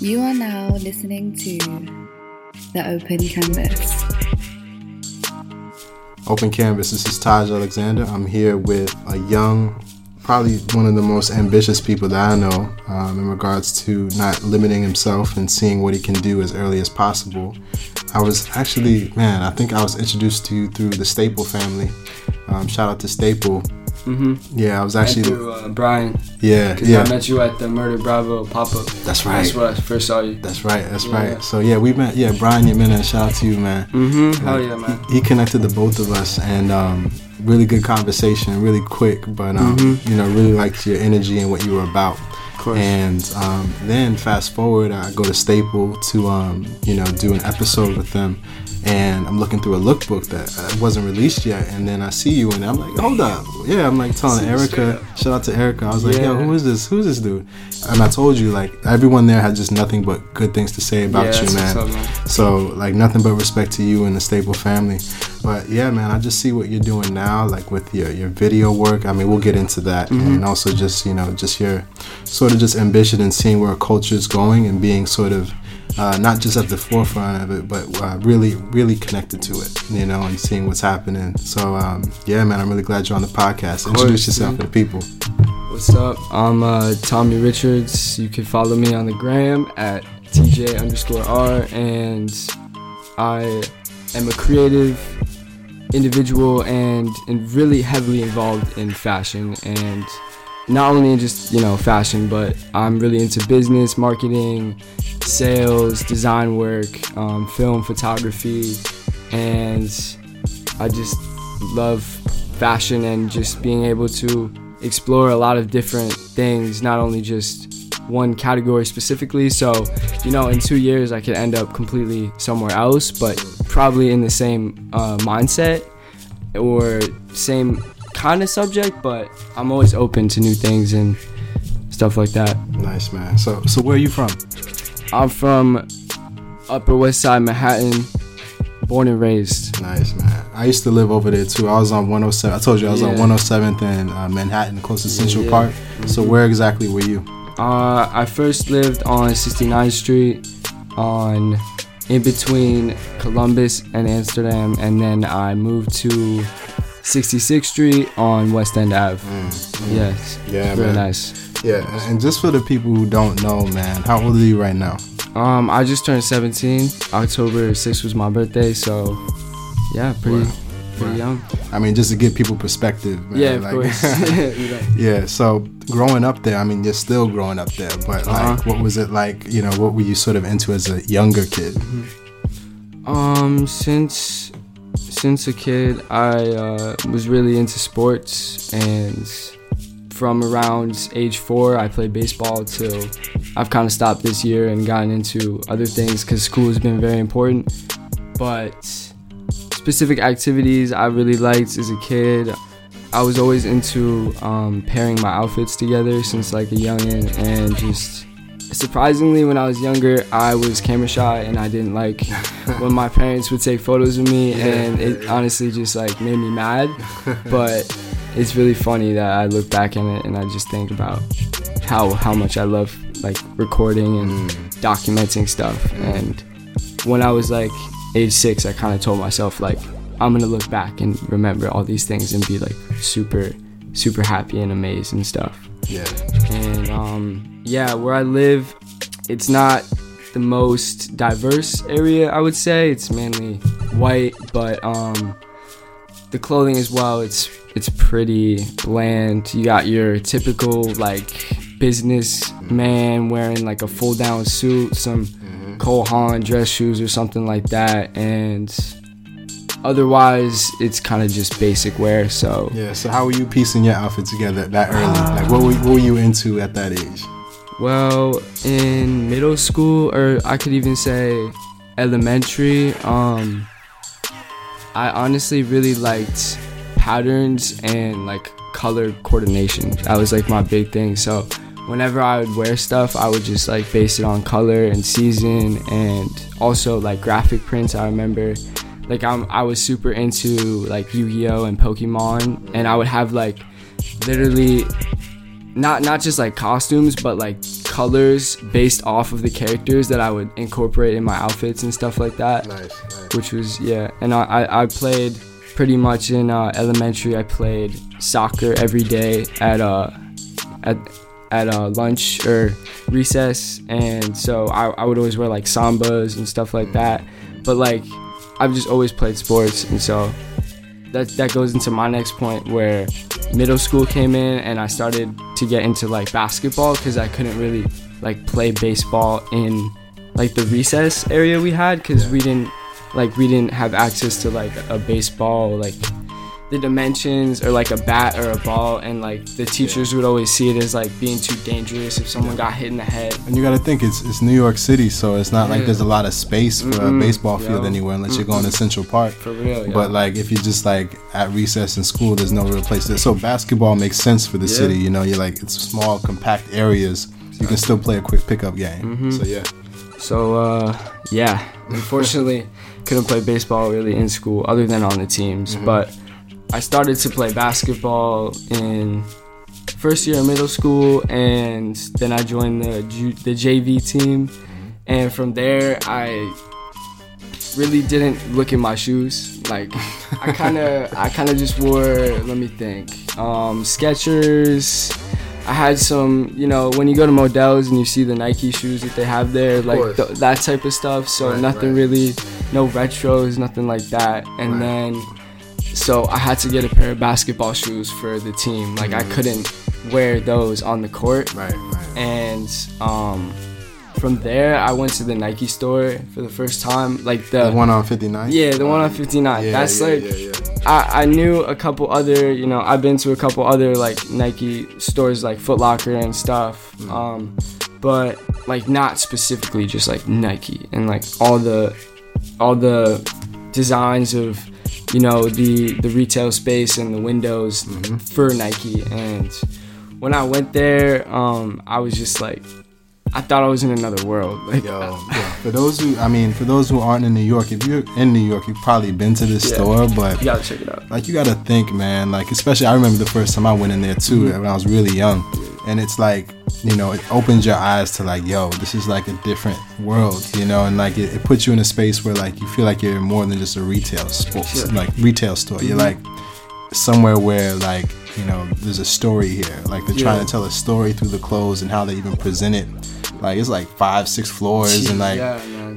You are now listening to The Open Canvas. Open Canvas, this is Taj Alexander. I'm here with a young, probably one of the most ambitious people that I know in regards to not limiting himself and seeing what he can do as early as possible. I was actually, I think I was introduced to you through the Staple family. Shout out to Staple. Mm-hmm. Yeah, I was actually through Brian. Yeah, because I met you at the Murder Bravo pop-up. That's right. That's where I first saw you. That's right. So yeah, we met. Yeah, Brian, you met. Shout out to you, man. Mm-hmm. Hell yeah, man. He connected the both of us, and really good conversation, really quick, but you know, really liked your energy and what you were about. And then fast forward, I go to Staple to do an episode with them, and I'm looking through a lookbook that wasn't released yet, and then I see you, and I'm like, hold up, yeah, I'm like telling Erica, shout out to Erica, I was like, yo, who's this dude? And I told you, like, everyone there had just nothing but good things to say about you, man. So like, nothing but respect to you and the Staple family. But yeah, man, I just see what you're doing now, like with your video work. I mean, we'll get into that, and also just, you know, just your sort of just ambition and seeing where culture is going and being sort of not just at the forefront of it, but really, really connected to it, you know, and seeing what's happening. So yeah, man, I'm really glad you're on the podcast. Introduce yourself to the people. What's up? I'm Tommy Richards. You can follow me on the gram at TJ_R, and I am a creative individual and really heavily involved in fashion, and not only in just, you know, fashion, but I'm really into business, marketing, sales, design work, film, photography, and I just love fashion and just being able to explore a lot of different things, not only just one category specifically. So, you know, in 2 years I could end up completely somewhere else, but probably in the same mindset or same kind of subject, but I'm always open to new things and stuff like that. Nice, man. So where are you from? I'm from Upper West Side, Manhattan, born and raised. Nice, man. I used to live over there too. I was on 107. I told you I was on 107th and Manhattan, close to Central Park. Mm-hmm. So where exactly were you? I first lived on 69th Street, on in between Columbus and Amsterdam, and then I moved to 66th Street on West End Ave. Yes. Yeah, very nice. Yeah, and just for the people who don't know, man, how old are you right now? I just turned 17. October 6th was my birthday, so yeah, pretty young. I mean, just to give people perspective, man. Yeah, of course. Yeah, so growing up there, I mean, you're still growing up there, but like, what was it like, you know, what were you sort of into as a younger kid? Since a kid, I was really into sports, and from around age 4, I played baseball till I've kind of stopped this year and gotten into other things because school has been very important. But specific activities I really liked as a kid, I was always into pairing my outfits together since like a youngin', and just surprisingly, when I was younger, I was camera shy, and I didn't like when my parents would take photos of me, and it honestly just like made me mad. But it's really funny that I look back at it and I just think about how much I love like recording and documenting stuff. And when I was like age 6, I kind of told myself like, I'm gonna look back and remember all these things and be like super, super happy and amazed and stuff. Yeah. And where I live, it's not the most diverse area, I would say. It's mainly white, but the clothing as well, it's pretty bland. You got your typical like businessman wearing like a full down suit, some Cole Haan dress shoes or something like that, and otherwise, it's kind of just basic wear, so... Yeah, so how were you piecing your outfit together that early? Like, what were you into at that age? Well, in middle school, or I could even say elementary, I honestly really liked patterns and, like, color coordination. That was, like, my big thing, so whenever I would wear stuff, I would just, like, base it on color and season, and also, like, graphic prints, I remember... Like, I was super into, like, Yu-Gi-Oh and Pokemon, and I would have, like, literally, not just, like, costumes, but, like, colors based off of the characters that I would incorporate in my outfits and stuff like that. Nice. Which was, yeah. And I played pretty much in elementary. I played soccer every day at lunch or recess, and so I would always wear like Sambas and stuff like that. But like, I've just always played sports, and so that goes into my next point, where middle school came in and I started to get into like basketball, because I couldn't really like play baseball in like the recess area we had, because we didn't have access to like a baseball, like the dimensions, or like a bat or a ball, and like the teachers would always see it as like being too dangerous if someone got hit in the head. And you gotta think it's New York City, so it's not like there's a lot of space for a baseball field anywhere, unless you're going to Central Park. For real. But like if you're just like at recess in school, there's no real place there. So basketball makes sense for the city, you know. You're like, it's small, compact areas. You can still play a quick pickup game. So yeah. So unfortunately, couldn't play baseball really in school, other than on the teams, but. I started to play basketball in first year of middle school, and then I joined the JV team. And from there, I really didn't look at my shoes. Like, I kind of just wore, let me think, Skechers. I had some, you know, when you go to Modell's and you see the Nike shoes that they have there, like that type of stuff. So really, no retros, nothing like that. And then... so I had to get a pair of basketball shoes for the team. Like, I couldn't wear those on the court. Right. And from there, I went to the Nike store for the first time. Like the one on 59? Yeah, the one on 59. Yeah, that's I knew a couple other, you know, I've been to a couple other, like, Nike stores, like Foot Locker and stuff. But, like, not specifically just, like, Nike. And, like, all the designs of... you know, the retail space and the windows for Nike. And when I went there, I was just like, I thought I was in another world. Like, for those who aren't in New York, if you're in New York, you've probably been to this store, but you gotta check it out. Like, you gotta think, man. Like, especially, I remember the first time I went in there too, when I was really young, and it's like, you know, it opens your eyes to like, yo, this is like a different world, you know. And like it puts you in a space where like you feel like you're more than just a retail store. You're like somewhere where like, you know, there's a story here. Like they're trying to tell a story through the clothes and how they even present it. Like it's like 5-6 floors, and like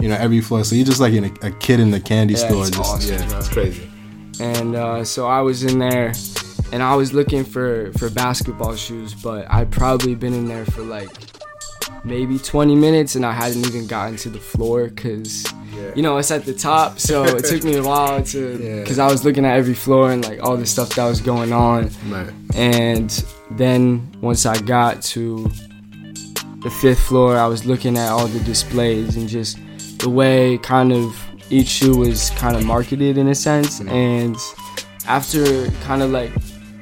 you know, every floor. So you're just like in a kid in the candy store. It's just awesome, it's crazy. And so I was in there. And I was looking for basketball shoes, but I'd probably been in there for like maybe 20 minutes and I hadn't even gotten to the floor because, you know, it's at the top. So it took me a while to, because I was looking at every floor and like all the stuff that was going on. Right. And then once I got to the 5th floor, I was looking at all the displays and just the way kind of each shoe was kind of marketed in a sense. And after kind of like,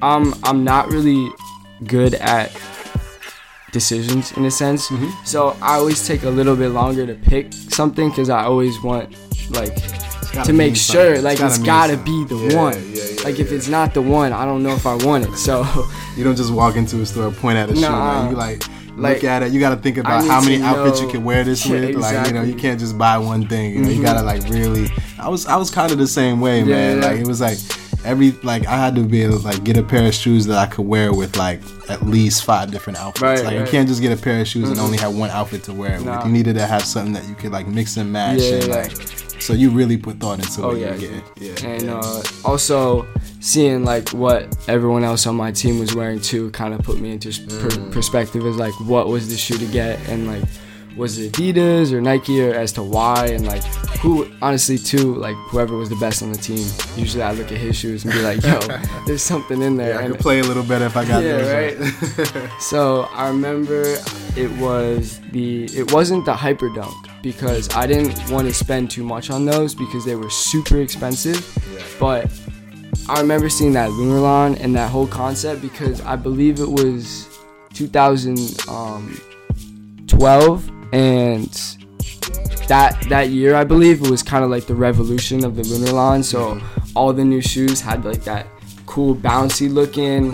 I'm not really good at decisions in a sense, so I always take a little bit longer to pick something because I always want like to make sure like it's gotta be the one. Like if it's not the one, I don't know if I want it. So you don't just walk into a store, point at a shoe, man. You like, look at it. You gotta think about how many outfits you can wear this with. Exactly. Like, you know, you can't just buy one thing. You know, you gotta like really. I was kind of the same way, man. Like it was like. I had to be able to like get a pair of shoes that I could wear with like at least 5 different outfits. You can't just get a pair of shoes and only have one outfit to wear it with. You needed to have something that you could like mix and match. So you really put thought into what you get. Also seeing like what everyone else on my team was wearing too kind of put me into perspective as like what was the shoe to get, and like was it Adidas or Nike, or as to why, and like who, honestly too, like whoever was the best on the team. Usually I look at his shoes and be like, yo, there's something in there. I could play a little better if I got those. So I remember it wasn't the Hyperdunk, because I didn't want to spend too much on those because they were super expensive. But I remember seeing that Lunarlon and that whole concept, because I believe it was 2012. And that year, I believe, it was kind of like the revolution of the Lunarlon. So all the new shoes had like that cool bouncy looking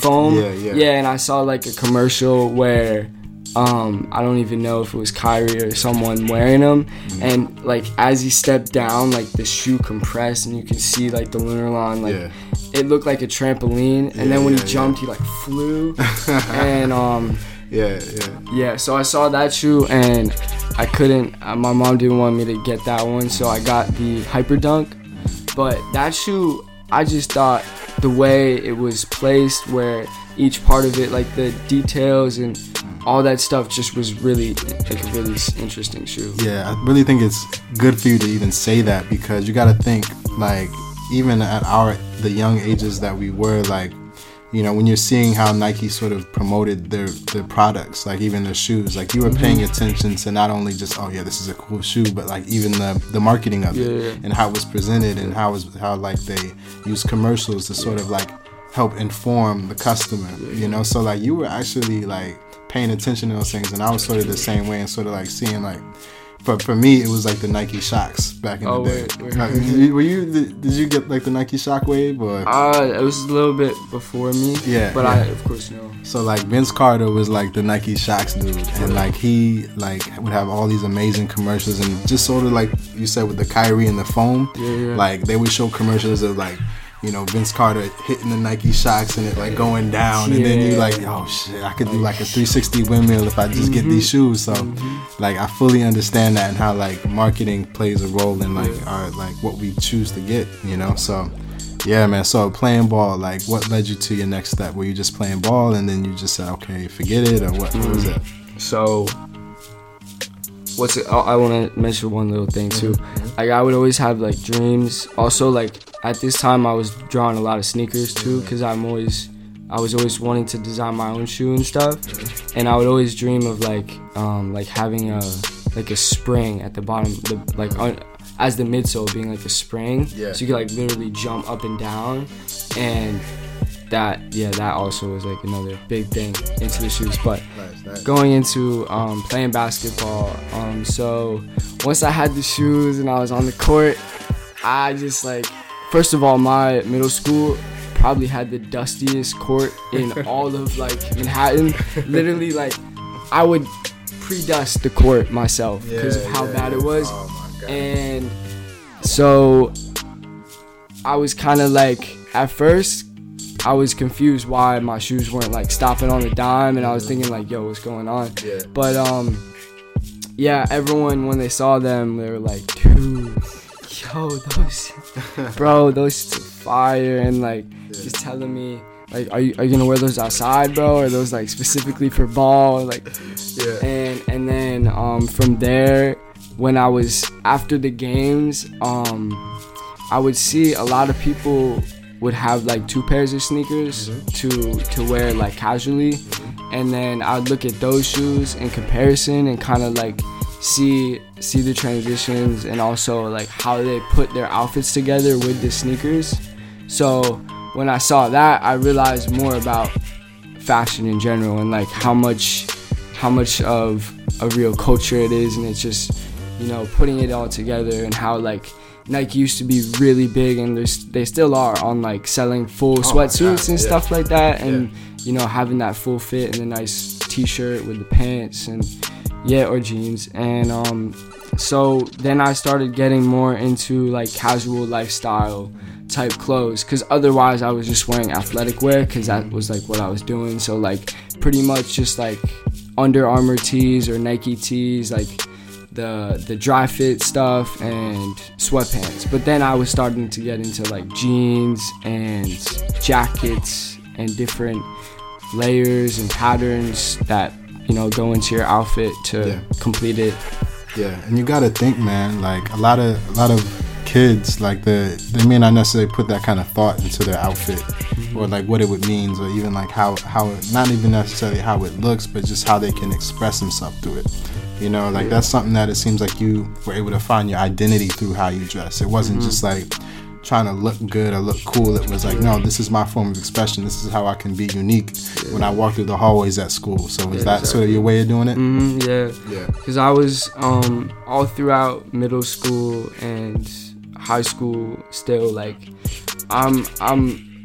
foam. And I saw like a commercial where I don't even know if it was Kyrie or someone wearing them. And like as he stepped down, like the shoe compressed and you can see like the Lunarlon, like it looked like a trampoline. And then when he jumped, he like flew. And so I saw that shoe and I couldn't, my mom didn't want me to get that one, so I got the Hyperdunk. But that shoe, I just thought the way it was placed, where each part of it, like the details and all that stuff, just was really like a really interesting shoe. Yeah, I really think it's good for you to even say that, because you got to think, like, even at the young ages that we were, like, you know, when you're seeing how Nike sort of promoted their products, like even their shoes, like you were paying attention to not only just, oh yeah, this is a cool shoe, but like even the marketing of it and how it was presented and how like they used commercials to sort of like help inform the customer, you know? So like you were actually like paying attention to those things, and I was sort of the same way, and sort of like seeing like, but for me, it was like the Nike Shocks back in the day. Did you get like the Nike Shockwave? Or? It was a little bit before me. Yeah. But I, of course, know. So like Vince Carter was like the Nike Shocks dude. And like he like would have all these amazing commercials, and just sort of like you said with the Kyrie and the foam. Like they would show commercials of like, you know, Vince Carter hitting the Nike Shocks and it like going down, and then you're like, oh shit, I could do like a 360 windmill if I just get these shoes. So like I fully understand that, and how like marketing plays a role in like our like what we choose to get, you know. So yeah, man. So playing ball, like what led you to your next step? Were you just playing ball and then you just said, okay, forget it, or what was it? So what's it? I want to mention one little thing too. Like I would always have like dreams. Also like at this time I was drawing a lot of sneakers too, because I was always wanting to design my own shoe and stuff. And I would always dream of like having a spring at the bottom, as the midsole being like a spring. Yeah. So you could like literally jump up and down, and that also was like another big thing into the shoes. But nice. Going into playing basketball, so once I had the shoes and I was on the court, I just like, first of all, my middle school probably had the dustiest court in all of like Manhattan. Literally, like I would pre-dust the court myself because of how bad it was. Oh my God. And so I was kind of like, at first I was confused why my shoes weren't like stopping on the dime, and I was thinking like, yo, what's going on? Yeah. But everyone, when they saw them, they were like, dude, yo, those fire. And like just telling me like, are you gonna wear those outside, bro? Are those like specifically for ball? Like and then from there, when I was after the games, I would see a lot of people would have like two pairs of sneakers to wear like casually, and then I'd look at those shoes in comparison and kind of like see the transitions, and also like how they put their outfits together with the sneakers. So when I saw that, I realized more about fashion in general, and like how much of a real culture it is, and it's just, you know, putting it all together, and how like Nike used to be really big, and they still are, on like selling full sweatsuits and stuff like that, and you know, having that full fit and a nice t-shirt with the pants and or jeans. And so then I started getting more into like casual lifestyle type clothes, because otherwise I was just wearing athletic wear, because that was like what I was doing. So like pretty much just like Under Armour tees or Nike tees, like the dry fit stuff, and sweatpants. But then I was starting to get into like jeans and jackets and different layers and patterns that, you know, go into your outfit to complete it. Yeah, and you gotta think, man, like a lot of kids, like they may not necessarily put that kind of thought into their outfit, or like what it would mean, or even like how not even necessarily how it looks, but just how they can express themselves through it. You know, like that's something that it seems like you were able to find your identity through how you dress. It wasn't just like trying to look good or look cool. It was like, no, this is my form of expression. This is how I can be unique when I walk through the hallways at school. So is that sort of your way of doing it? Because I was all throughout middle school and high school still like, I'm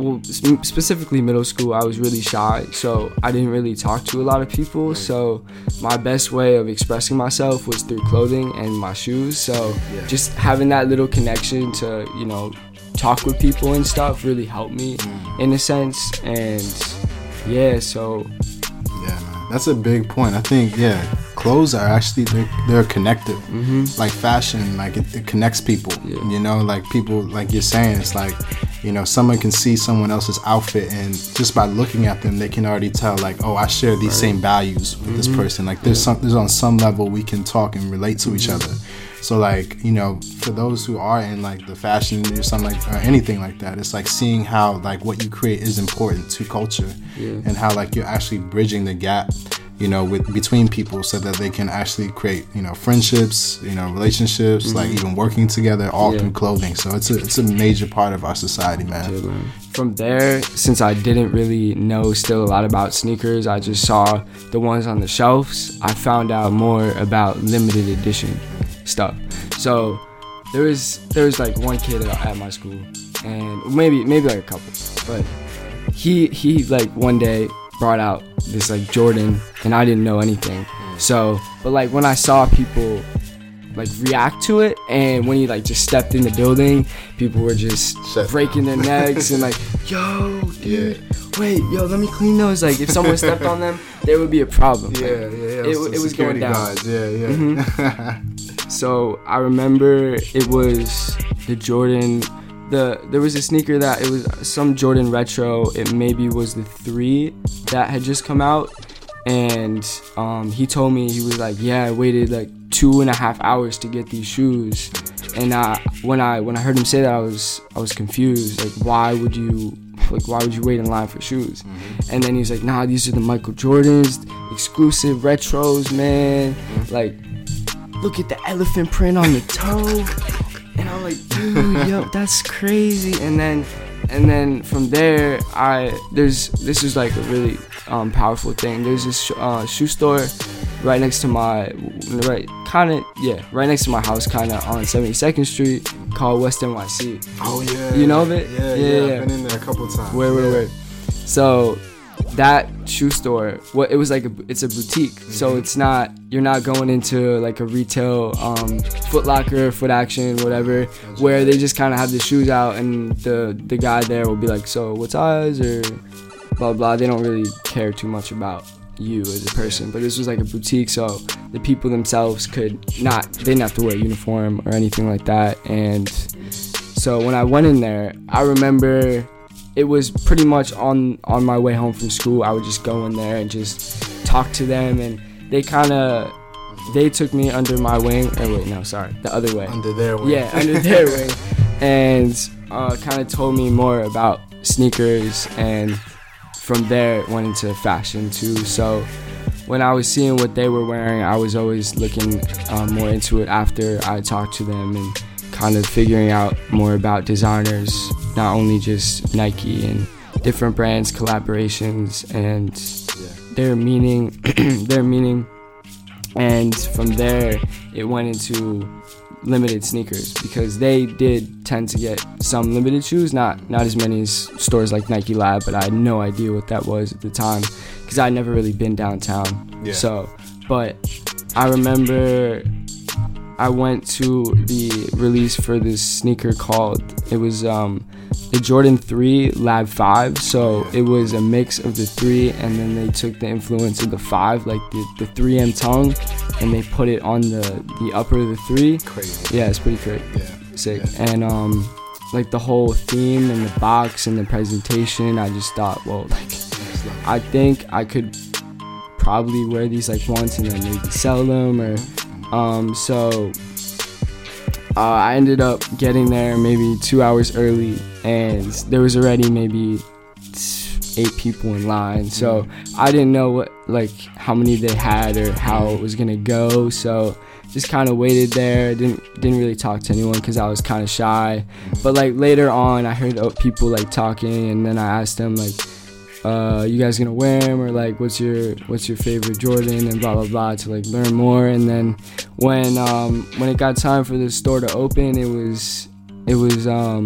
well, specifically middle school, I was really shy, so I didn't really talk to a lot of people. So my best way of expressing myself was through clothing and my shoes. So just having that little connection to, you know, talk with people and stuff really helped me in a sense. And man, that's a big point. I think clothes are actually they're connective. Like fashion, like it connects people. You know, like people, like you're saying, it's like, you know, someone can see someone else's outfit and just by looking at them, they can already tell, like, oh, I share these same values with this person. Like there's there's on some level we can talk and relate to each other. So like, you know, for those who are in like the fashion or something like, or anything like that, it's like seeing how like what you create is important to culture and how like you're actually bridging the gap, you know, with between people so that they can actually create, you know, friendships, you know, relationships, like even working together all through clothing. So it's a major part of our society, man. From there, since I didn't really know still a lot about sneakers, I just saw the ones on the shelves. I found out more about limited edition stuff. So there was like one kid at my school, and maybe like a couple, but he like one day brought out this like Jordan, and I didn't know anything. So but like when I saw people like react to it, and when he like just stepped in the building, people were just breaking their necks and like, yo dude, wait, yo, let me clean those. Like if someone stepped on them, there would be a problem. It was going down. So I remember it was the Jordan, there was a sneaker that it was some Jordan retro. It maybe was the 3 that had just come out, and he told me, he was like, yeah, I waited like 2.5 hours to get these shoes. And when I heard him say that, I was confused. Like why would you wait in line for shoes? And then he's like, nah, these are the Michael Jordans, exclusive retros, man. Like, look at the elephant print on the toe. And I'm like, dude, yo, that's crazy. And then from there, this is like a really powerful thing. There's this shoe store right next to my house, kind of on 72nd Street, called West NYC. Oh yeah, you know that? Yeah, I've been in there a couple times. Wait. So that shoe store, what it was like, it's a boutique. So it's not, you're not going into like a retail Foot Locker, Foot Action, whatever, where they just kind of have the shoes out and the guy there will be like, so what size or blah blah. They don't really care too much about you as a person. But this was like a boutique, so the people themselves they didn't have to wear a uniform or anything like that. And so when I went in there, I remember it was pretty much on my way home from school. I would just go in there and just talk to them, and they took me under my wing. Oh wait, no, sorry, the other way. Under their wing. Yeah, under their wing, and kind of told me more about sneakers, and from there it went into fashion too. So when I was seeing what they were wearing, I was always looking more into it after I talked to them and kind of figuring out more about designers, not only just Nike and different brands, collaborations, and their meaning. And from there, it went into limited sneakers, because they did tend to get some limited shoes, not as many as stores like Nike Lab, but I had no idea what that was at the time, because I'd never really been downtown. So, but I remember I went to the release for this sneaker called the Jordan 3 Lab 5. So it was a mix of the 3, and then they took the influence of the 5, like the 3M tongue, and they put it on the upper of the 3. Crazy. Yeah, it's pretty crazy. Yeah. Sick. Yeah. And like the whole theme and the box and the presentation, I just thought, well, like, I think I could probably wear these like once and then maybe sell them or... I ended up getting there maybe 2 hours early, and there was already maybe 8 people in line. So I didn't know how many they had or how it was gonna go. So just kind of waited there. Didn't really talk to anyone because I was kind of shy. But like later on, I heard people like talking, and then I asked them like, you guys gonna wear them, or like what's your favorite Jordan and blah blah blah, to like learn more. And then when it got time for the store to open, it was there was a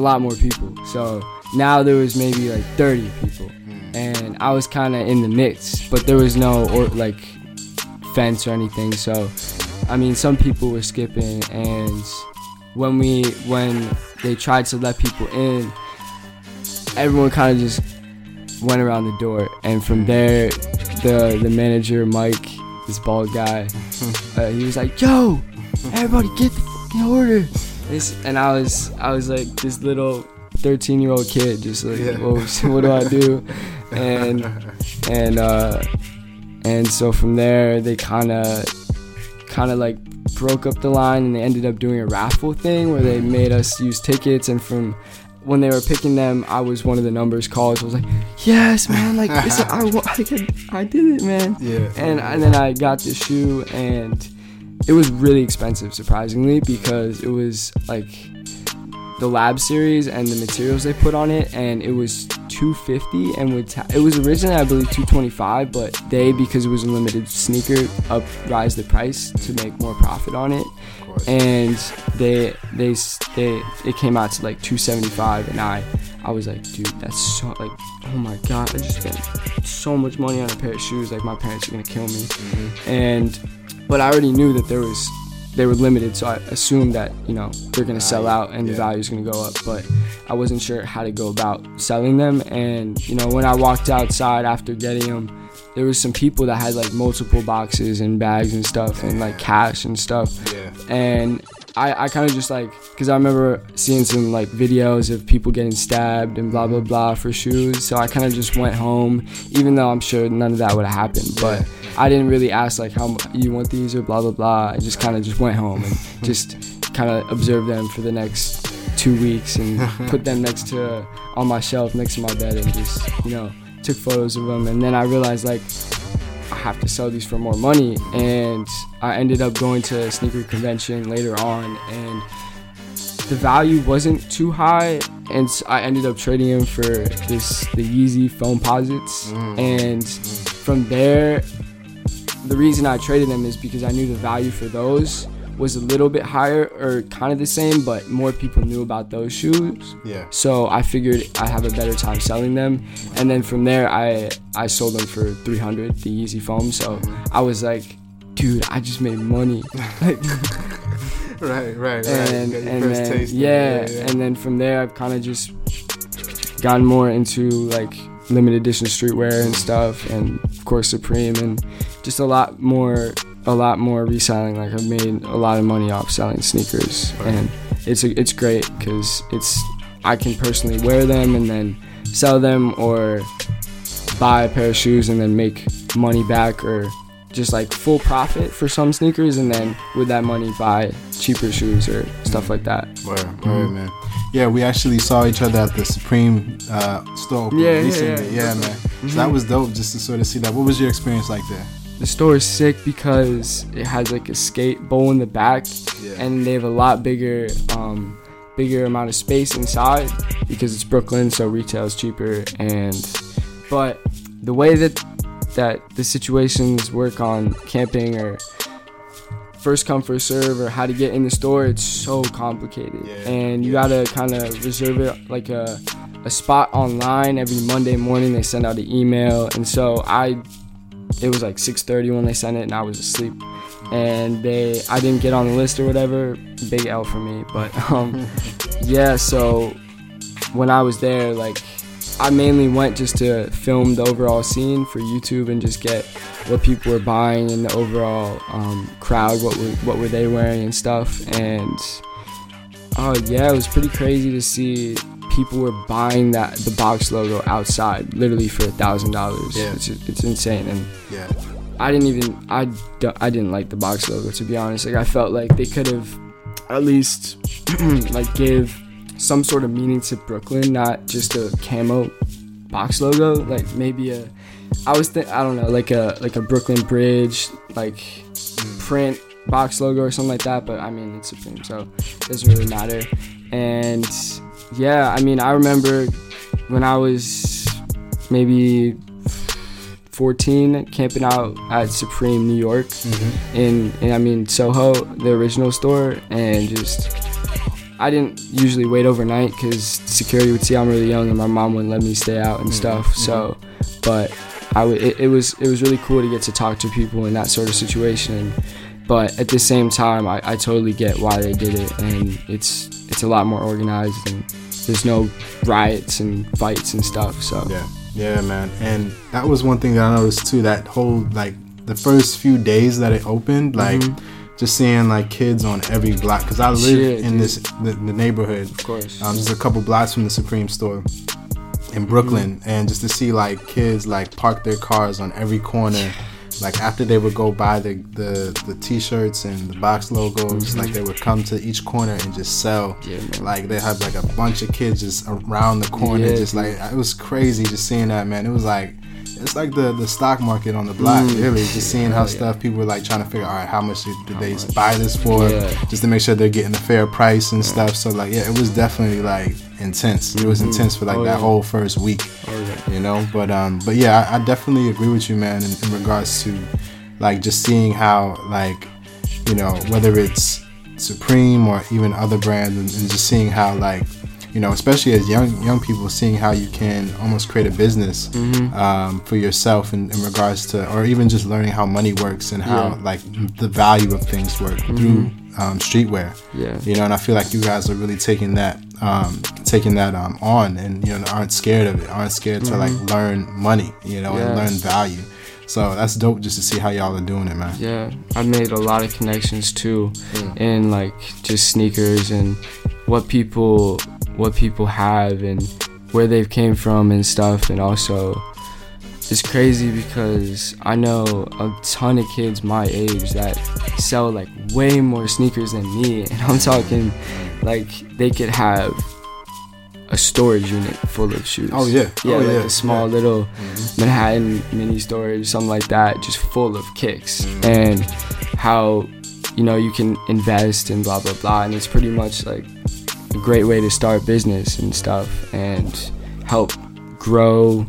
lot more people, so Now there was maybe like 30 people, and I was kind of in the mix, but there was no like fence or anything. So, I mean, some people were skipping, and when they tried to let people in, everyone kind of just went around the door, and from there, the manager Mike, this bald guy, he was like, "Yo, everybody, get the fucking order!" And I was like this little 13-year-old kid, just like, yeah. Well, what do I do? And so from there, they kind of like broke up the line, and they ended up doing a raffle thing where they made us use tickets. And from when they were picking them, I was one of the numbers called. So I was like, yes, man, like this, I did it, man. Yeah. And then I got the shoe, and it was really expensive, surprisingly, because it was like the Lab series and the materials they put on it, and it was $250, and it was originally, I believe, $225, but because it was a limited sneaker, uprised the price to make more profit on it, and it came out to like $275, and I was like, dude, that's so, like, oh my god, I just spent so much money on a pair of shoes, like my parents are gonna kill me. But I already knew that they were limited, so I assumed that, you know, they're going to sell out and the value is going to go up, but I wasn't sure how to go about selling them. And, you know, when I walked outside after getting them, there was some people that had, like, multiple boxes and bags and stuff and, like, cash and stuff. Yeah. And I kind of just, like, because I remember seeing some, like, videos of people getting stabbed and blah, blah, blah for shoes, so I kind of just went home, even though I'm sure none of that would have happened, but... I didn't really ask, like, how you want these or blah, blah, blah. I just kind of just went home and just kind of observed them for the next 2 weeks and put them next to, on my shelf next to my bed, and just, you know, took photos of them. And then I realized, like, I have to sell these for more money. And I ended up going to a sneaker convention later on, and the value wasn't too high. And so I ended up trading him for the Yeezy Foamposites. And from there... The reason I traded them is because I knew the value for those was a little bit higher, or kind of the same, but more people knew about those shoes. Yeah. So I figured I'd have a better time selling them. And then from there, I sold them for $300, the Yeezy Foam. So I was like, dude, I just made money. Right. And then, and then from there, I've kind of just gotten more into, like, limited edition streetwear and stuff, and of course Supreme, and just a lot more reselling. Like, I've made a lot of money off selling sneakers, and it's great because I can personally wear them and then sell them, or buy a pair of shoes and then make money back, or just like full profit for some sneakers, and then with that money buy cheaper shoes or stuff like that. Word, man. Yeah, we actually saw each other at the Supreme store opening recently. Man. Mm-hmm. So that was dope, just to sort of see that. What was your experience like there? The store is sick because it has like a skate bowl in the back, and they have a lot bigger amount of space inside because it's Brooklyn, so retail is cheaper. But the way that the situations work on camping, or first come first serve, or how to get in the store, it's so complicated, and you gotta kind of reserve it, like a spot online. Every Monday morning they send out an email, and so it was like 6:30 when they sent it, and I was asleep, and I didn't get on the list or whatever. Big L for me, but so when I was there, like, I mainly went just to film the overall scene for YouTube and just get what people were buying and the overall crowd, what were they wearing and stuff. And it was pretty crazy to see people were buying the box logo outside, literally for $1,000. It's insane. And I didn't like the box logo, to be honest. Like, I felt like they could have at least like give some sort of meaning to Brooklyn, not just a camo box logo. Like, maybe I don't know, like a Brooklyn Bridge, like, print box logo or something like that. But I mean, it's Supreme, so it doesn't really matter. And I mean, I remember when I was maybe 14, camping out at Supreme New York, in Soho, the original store, and just I didn't usually wait overnight because security would see I'm really young and my mom wouldn't let me stay out and stuff. So, but it was really cool to get to talk to people in that sort of situation. But at the same time, I totally get why they did it, and it's a lot more organized and there's no riots and fights and stuff. So yeah, man. And that was one thing that I noticed too. That whole like the first few days that it opened, like. Mm-hmm. Just seeing like kids on every block, because I live in the neighborhood. Of course. Just a couple blocks from the Supreme store in Brooklyn, and just to see like kids like park their cars on every corner. Like after they would go buy the t-shirts and the box logos, like they would come to each corner and just sell. Like they have like a bunch of kids just around the corner, just like it was crazy just seeing that, man. It was like. It's like the stock market on the block, really. Just seeing how stuff people were like trying to figure out, all right, how much did they buy this for, just to make sure they're getting a fair price and stuff. So like, yeah, it was definitely like intense. It was intense for like that whole first week, you know. But yeah, I definitely agree with you, man, in regards to like just seeing how like, you know, whether it's Supreme or even other brands, and just seeing how like. You know, especially as young people, seeing how you can almost create a business for yourself in regards to, or even just learning how money works and how like the value of things work through streetwear. You know, and I feel like you guys are really taking that on, and you know, aren't scared of it, aren't scared to like learn money, you know, and learn value. So that's dope just to see how y'all are doing it, man. Yeah, I made a lot of connections too, in like just sneakers and what people have and where they've came from and stuff. And also it's crazy because I know a ton of kids my age that sell like way more sneakers than me, and I'm talking like they could have a storage unit full of shoes. A small little Manhattan mini storage, something like that, just full of kicks, and how, you know, you can invest and blah blah blah, and it's pretty much like a great way to start business and stuff and help grow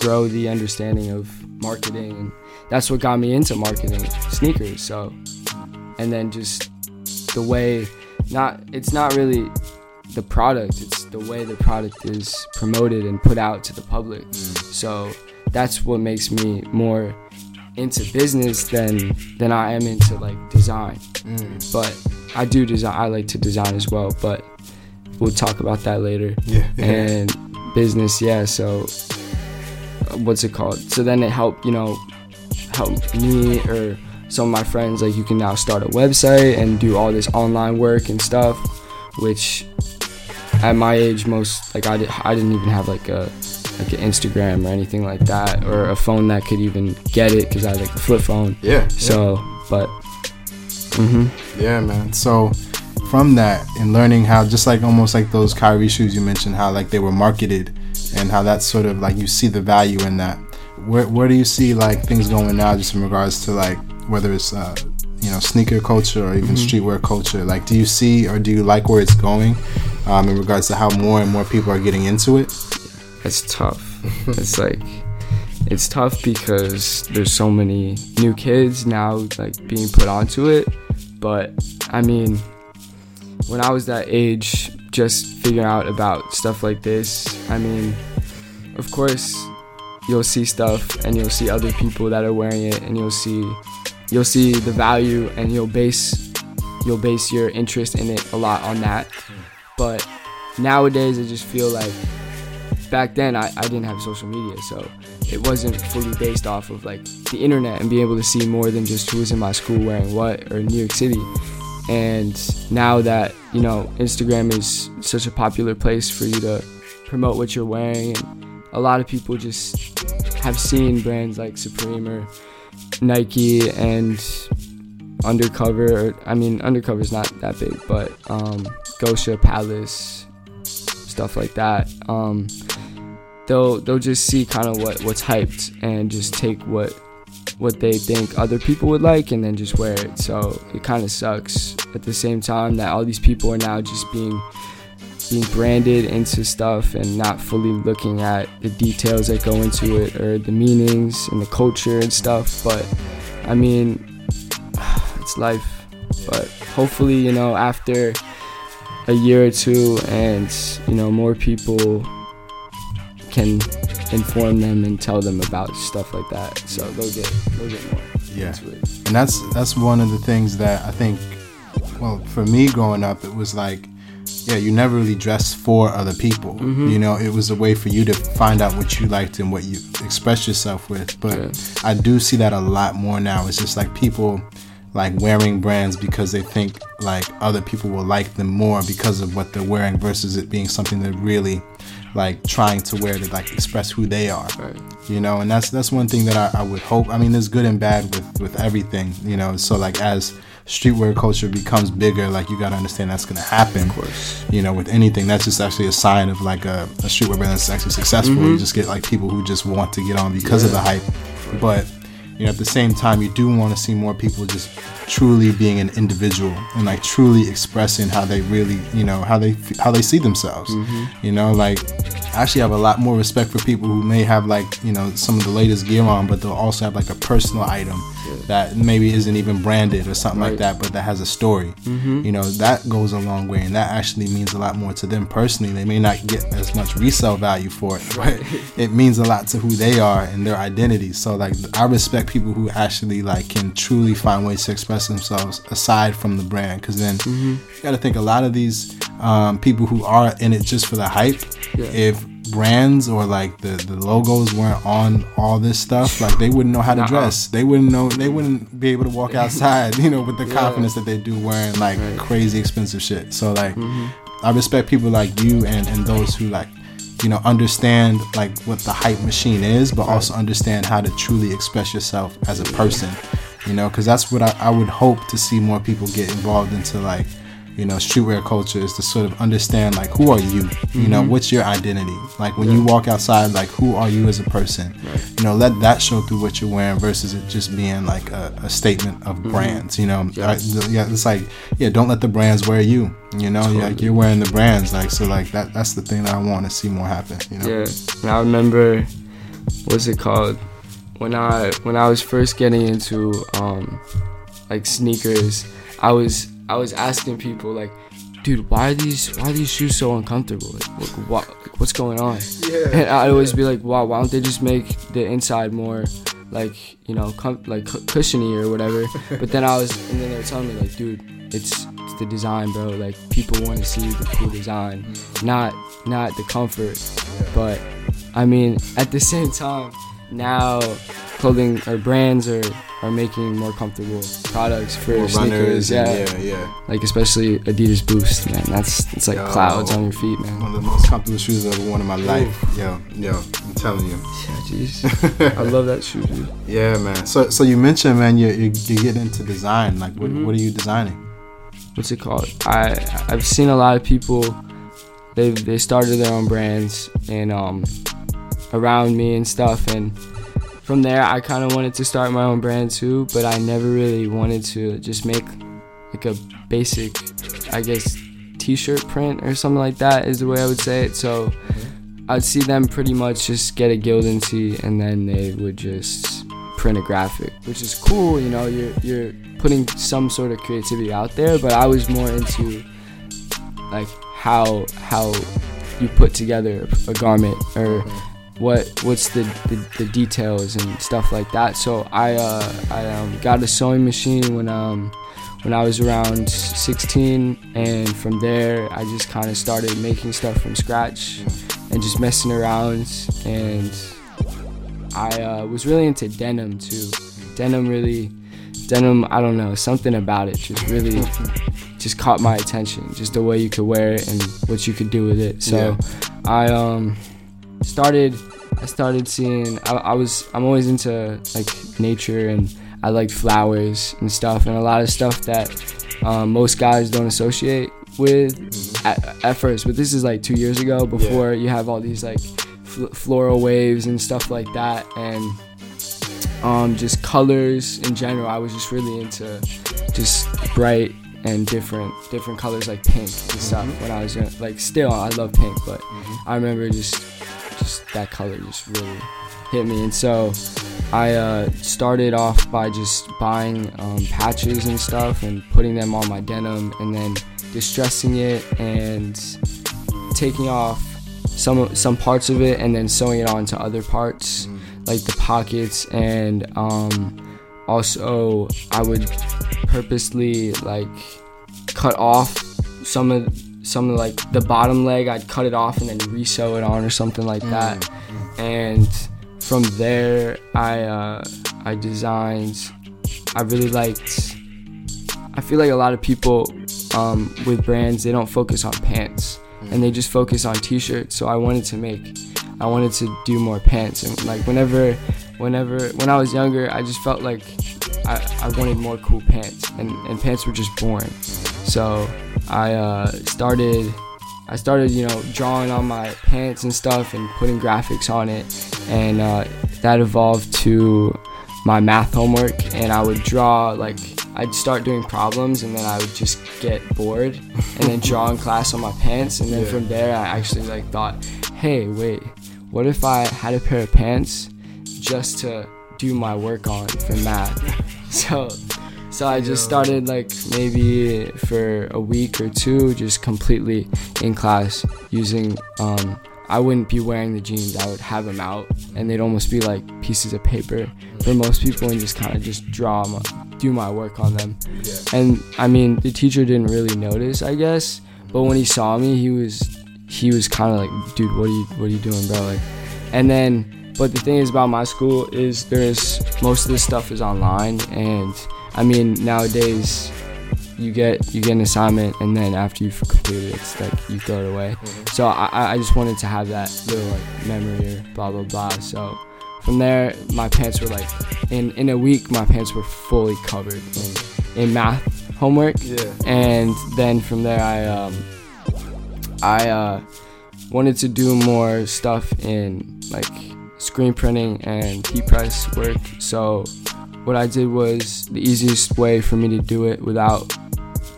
the understanding of marketing. And that's what got me into marketing sneakers. So, and then just the way, it's not really the product, it's the way the product is promoted and put out to the public. So that's what makes me more into business than I am into like design. But I do design, I like to design as well, but we'll talk about that later. And business, so what's it called? So then it helped, you know, help me or some of my friends, like you can now start a website and do all this online work and stuff, which at my age, most, like I didn't even have like an Instagram or anything like that, or a phone that could even get it, because I had like a flip phone. Yeah, man. So from that and learning how, just like almost like those Kyrie shoes you mentioned, how like they were marketed and how that's sort of like you see the value in that. Where do you see like things going now, just in regards to like whether it's you know, sneaker culture or even streetwear culture? Like, do you see or do you like where it's going in regards to how more and more people are getting into it? It's tough. It's tough because there's so many new kids now like being put onto it. But I mean, when I was that age, just figuring out about stuff like this, I mean, of course you'll see stuff and you'll see other people that are wearing it, and you'll see the value, and you'll base your interest in it a lot on that. But nowadays I just feel like back then I didn't have social media, so it wasn't fully based off of like the internet and being able to see more than just who was in my school wearing what, or New York City. And now that, you know, Instagram is such a popular place for you to promote what you're wearing, and a lot of people just have seen brands like Supreme or Nike and Undercover, or, I mean, Undercover's not that big, but Gosha, Palace, stuff like that. They'll just see kind of what's hyped and just take what they think other people would like and then just wear it. So it kind of sucks at the same time that all these people are now just being branded into stuff and not fully looking at the details that go into it, or the meanings and the culture and stuff. But I mean, it's life. But hopefully, you know, after a year or two, and you know, more people can inform them and tell them about stuff like that, so they'll get more into it. And that's one of the things that I think, well, for me growing up, it was like, yeah, you never really dressed for other people. Mm-hmm. You know, it was a way for you to find out what you liked and what you expressed yourself with. But I do see that a lot more now. It's just like people like wearing brands because they think like other people will like them more because of what they're wearing, versus it being something they're really like trying to wear to like express who they are. Right. You know, and that's one thing that I would hope. I mean, there's good and bad with everything, you know. So like as streetwear culture becomes bigger, like you gotta understand that's gonna happen. Of course. You know, with anything, that's just actually a sign of like a streetwear brand that's actually successful. Mm-hmm. You just get like people who just want to get on because of the hype. But you know, at the same time, you do want to see more people just truly being an individual and like truly expressing how they really, you know, how they see themselves. Mm-hmm. You know, like I actually have a lot more respect for people who may have like, you know, some of the latest gear on, but they'll also have like a personal item that maybe isn't even branded or something like that, but that has a story. Mm-hmm. You know, that goes a long way, and that actually means a lot more to them personally. They may not get as much resale value for it, but it means a lot to who they are and their identity. So like I respect people who actually like can truly find ways to express themselves aside from the brand, because then you got to think a lot of these people who are in it just for the hype, if brands or like the logos weren't on all this stuff, like they wouldn't know how to dress. They wouldn't be able to walk outside, you know, with the confidence that they do wearing like crazy expensive shit. So like I respect people like you and those who like, you know, understand like what the hype machine is, but also understand how to truly express yourself as a person, you know, because that's what I would hope to see more people get involved into, like, you know, streetwear culture, is to sort of understand like, who are you? You know, what's your identity? Like when you walk outside, like, who are you as a person? You know, let that show through what you're wearing, versus it just being like a statement of brands, you know. It's like, don't let the brands wear you. You know, like you're wearing the brands, like, so like that's the thing that I want to see more happen, you know. And I remember, what's it called, when I was first getting into like sneakers, I was asking people like, dude, why are these shoes so uncomfortable? Like what's going on? And I'd always be like, wow, why don't they just make the inside more like, you know, cushiony or whatever? But then and then they were telling me like, dude, it's the design, bro. Like people want to see the cool design, not the comfort. But I mean, at the same time, now clothing or brands are making more comfortable products for more sneakers, runners, like especially Adidas Boost, man. It's like clouds on your feet, man. One of the most comfortable shoes I've ever worn in my life. Yo, I'm telling you. I love that shoe, dude. Yeah, man. So you mentioned, man, you get into design. Like, what are you designing? What's it called? I've seen a lot of people. They started their own brands and around me and stuff, and from there I kind of wanted to start my own brand too, but I never really wanted to just make like a basic, I guess, t-shirt print or something like that is the way I would say it. So I'd see them pretty much just get a Gildan tee, and then they would just print a graphic, which is cool, you know, you're putting some sort of creativity out there. But I was more into like how you put together a garment, or what's the details and stuff like that. So I got a sewing machine when I was around 16, and from there I just kind of started making stuff from scratch and just messing around. And I was really into denim too. Denim, I don't know, something about it just really just caught my attention, just the way you could wear it and what you could do with it. So I started seeing, I'm always into like nature, and I liked flowers and stuff, and a lot of stuff that most guys don't associate with at first. But this is like 2 years ago, before you have all these like floral waves and stuff like that, and just colors in general. I was just really into just bright and different colors, like pink and stuff when I was young. Like still I love pink, but I remember just that color just really hit me. And so I started off by just buying patches and stuff and putting them on my denim, and then distressing it and taking off some parts of it and then sewing it on to other parts, like the pockets. And also I would purposely like cut off some of like the bottom leg. I'd cut it off and then resew it on or something like that. And from there I designed, I really liked, I feel like a lot of people with brands, they don't focus on pants and they just focus on t-shirts. So I wanted to do more pants. And like when I was younger, I just felt like I wanted more cool pants, and pants were just boring. So I started, you know, drawing on my pants and stuff and putting graphics on it, and that evolved to my math homework. And I would draw, like, I'd start doing problems and then I would just get bored and then draw in class on my pants. And then from there I actually like thought, hey, wait, what if I had a pair of pants just to do my work on for math? So I just started like maybe for a week or two just completely in class using, I wouldn't be wearing the jeans, I would have them out and they'd almost be like pieces of paper for most people, and just kind of just draw them up, do my work on them. And I mean, the teacher didn't really notice, I guess, but when he saw me, he was kind of like, dude, what are you doing, bro? Like, and then, but the thing is about my school is there's, most of this stuff is online. And I mean, nowadays you get an assignment and then after you've completed it, it's like you throw it away. So I just wanted to have that little like memory or blah blah blah. So from there, my pants were like, in a week my pants were fully covered in math homework. And then from there I wanted to do more stuff in like screen printing and heat press work. So what I did was, the easiest way for me to do it without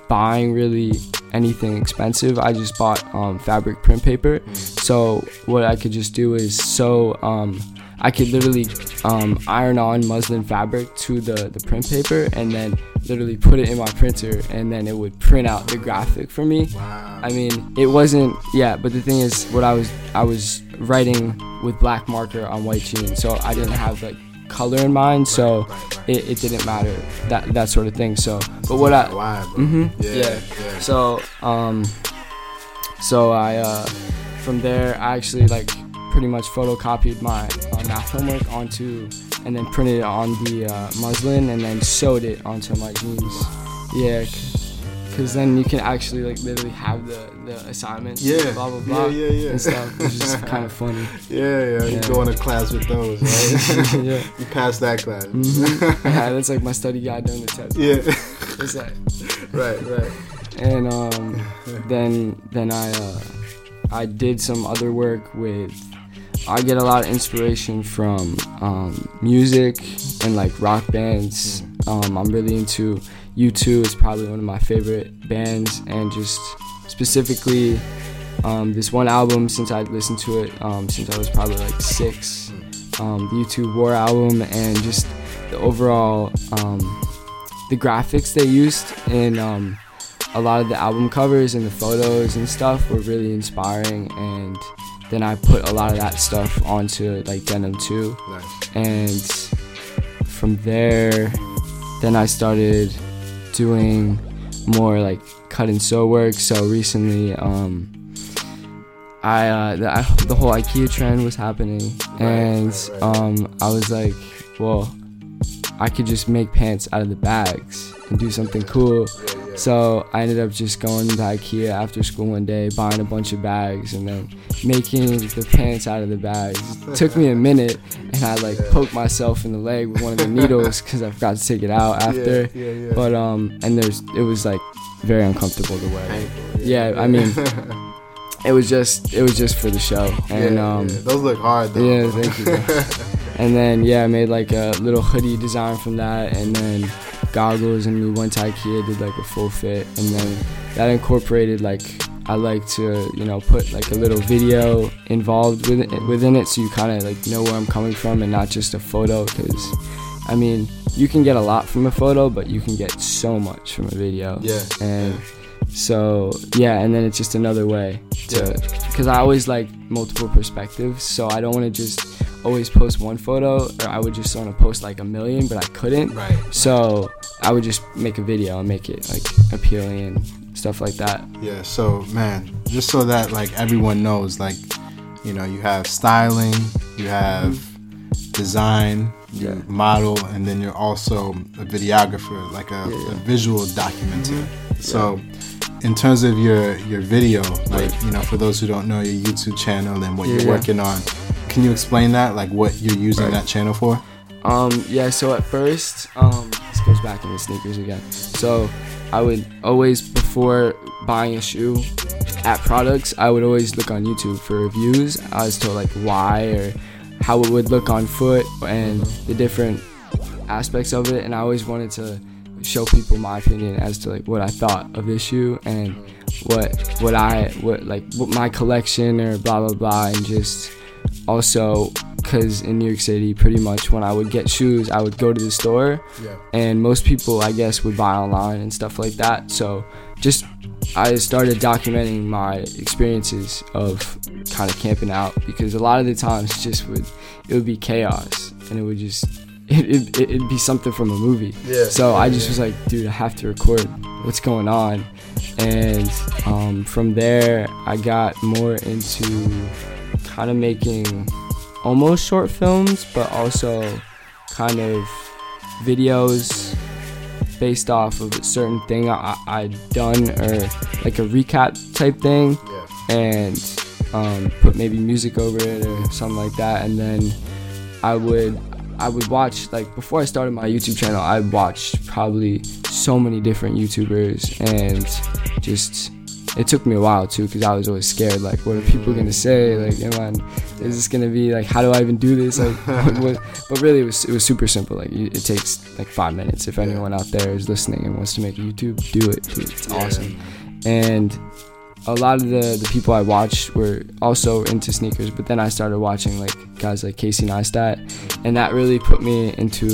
buying really anything expensive, I just bought fabric print paper. So what I could just do is sew, I could literally iron on muslin fabric to the print paper and then literally put it in my printer, and then it would print out the graphic for me. Wow. I mean, it wasn't, but the thing is, what I was writing with black marker on white jeans, so I didn't have like color in mind, so it didn't matter, that sort of thing. So but what I so I from there I actually like pretty much photocopied my math homework onto, and then printed it on the muslin and then sewed it onto my jeans. Because then you can actually like literally have the assignments, blah blah blah, and stuff, which is kind of funny. You go into class with those, right? You pass that class. That's like my study guide during the test. It's like right. And then I did some other work with. I get a lot of inspiration from music and like rock bands. I'm really into U2. Is probably one of my favorite bands, and just specifically this one album, since I listened to it since I was probably like 6, the U2 War album, and just the overall the graphics they used in a lot of the album covers and the photos and stuff were really inspiring. And then I put a lot of that stuff onto like denim too. And from there, then I started doing more like cut and sew work. So recently the whole IKEA trend was happening, and I was like, well, I could just make pants out of the bags and do something cool. So I ended up just going to IKEA after school one day, buying a bunch of bags and then making the pants out of the bags. It took me a minute, and I like poked myself in the leg with one of the needles because I forgot to take it out after. But and it was like very uncomfortable to wear. I mean, it was just for the show. And those look hard though. Yeah, thank you. And then I made like a little hoodie design from that, and then goggles, and we went to IKEA, did like a full fit, and then that incorporated like, I like to, you know, put like a little video involved within it, so you kind of like know where I'm coming from and not just a photo, because I mean, you can get a lot from a photo, but you can get so much from a video. And So yeah, and then it's just another way to, because I always like multiple perspectives, so I don't want to just always post one photo, or I would just want to post like a million, but I couldn't. Right. So I would just make a video and make it like appealing and stuff like that. Yeah. So man, just so that like everyone knows, like, you know, you have styling, you have design, you model, and then you're also a videographer, like a visual documenter. So in terms of your video, like, you know, for those who don't know your YouTube channel and what you're working on, can you explain that, like what you're using that channel for? So at first, this goes back into sneakers again. So I would always, before buying a shoe at products, I would always look on YouTube for reviews as to like why or how it would look on foot and the different aspects of it. And I always wanted to show people my opinion as to like what I thought of this shoe and what my collection or blah blah blah. And just also because in New York City, pretty much when I would get shoes, I would go to the store, and most people I guess would buy online and stuff like that. So just I started documenting my experiences of kind of camping out, because a lot of the times it would be chaos, and it would just it'd be something from a movie. So I just was like, dude, I have to record what's going on. And from there I got more into kind of making almost short films, but also kind of videos based off of a certain thing I'd done, or like a recap type thing, and put maybe music over it or something like that. And then I would watch, like before I started my YouTube channel, I watched probably so many different YouTubers, and just it took me a while too, because I was always scared, like what are people gonna say, like is this gonna be like, how do I even do this, like but really it was super simple. Like it takes like 5 minutes. If anyone out there is listening and wants to make YouTube, do it, dude. It's awesome. And a lot of the people I watched were also into sneakers, but then I started watching like guys like Casey Neistat, and that really put me into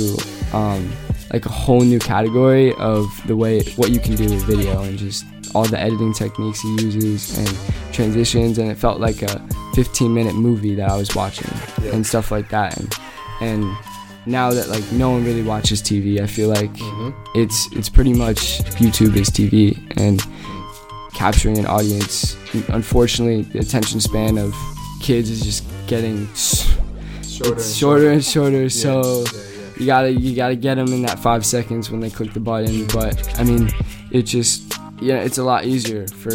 like a whole new category of the way what you can do with video, and just all the editing techniques he uses and transitions. And it felt like a 15-minute movie that I was watching and stuff like that. And now that like no one really watches TV, I feel like it's pretty much YouTube is TV, and capturing an audience. Unfortunately, the attention span of kids is just getting shorter and shorter. You gotta get them in that 5 seconds when they click the button. But I mean, it just it's a lot easier for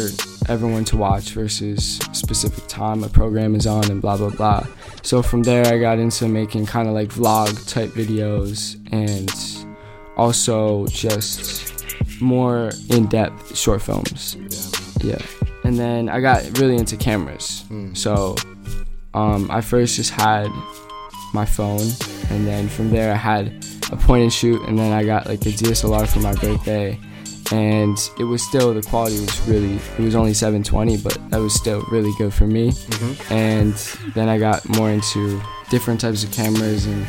everyone to watch versus specific time a program is on and blah blah blah. So from there I got into making kind of like vlog type videos, and also just more in-depth short films. And then I got really into cameras. So I first just had my phone, and then from there I had a point and shoot, and then I got like a DSLR for my birthday, and it was still, the quality was really, it was only 720, but that was still really good for me. And then I got more into different types of cameras, and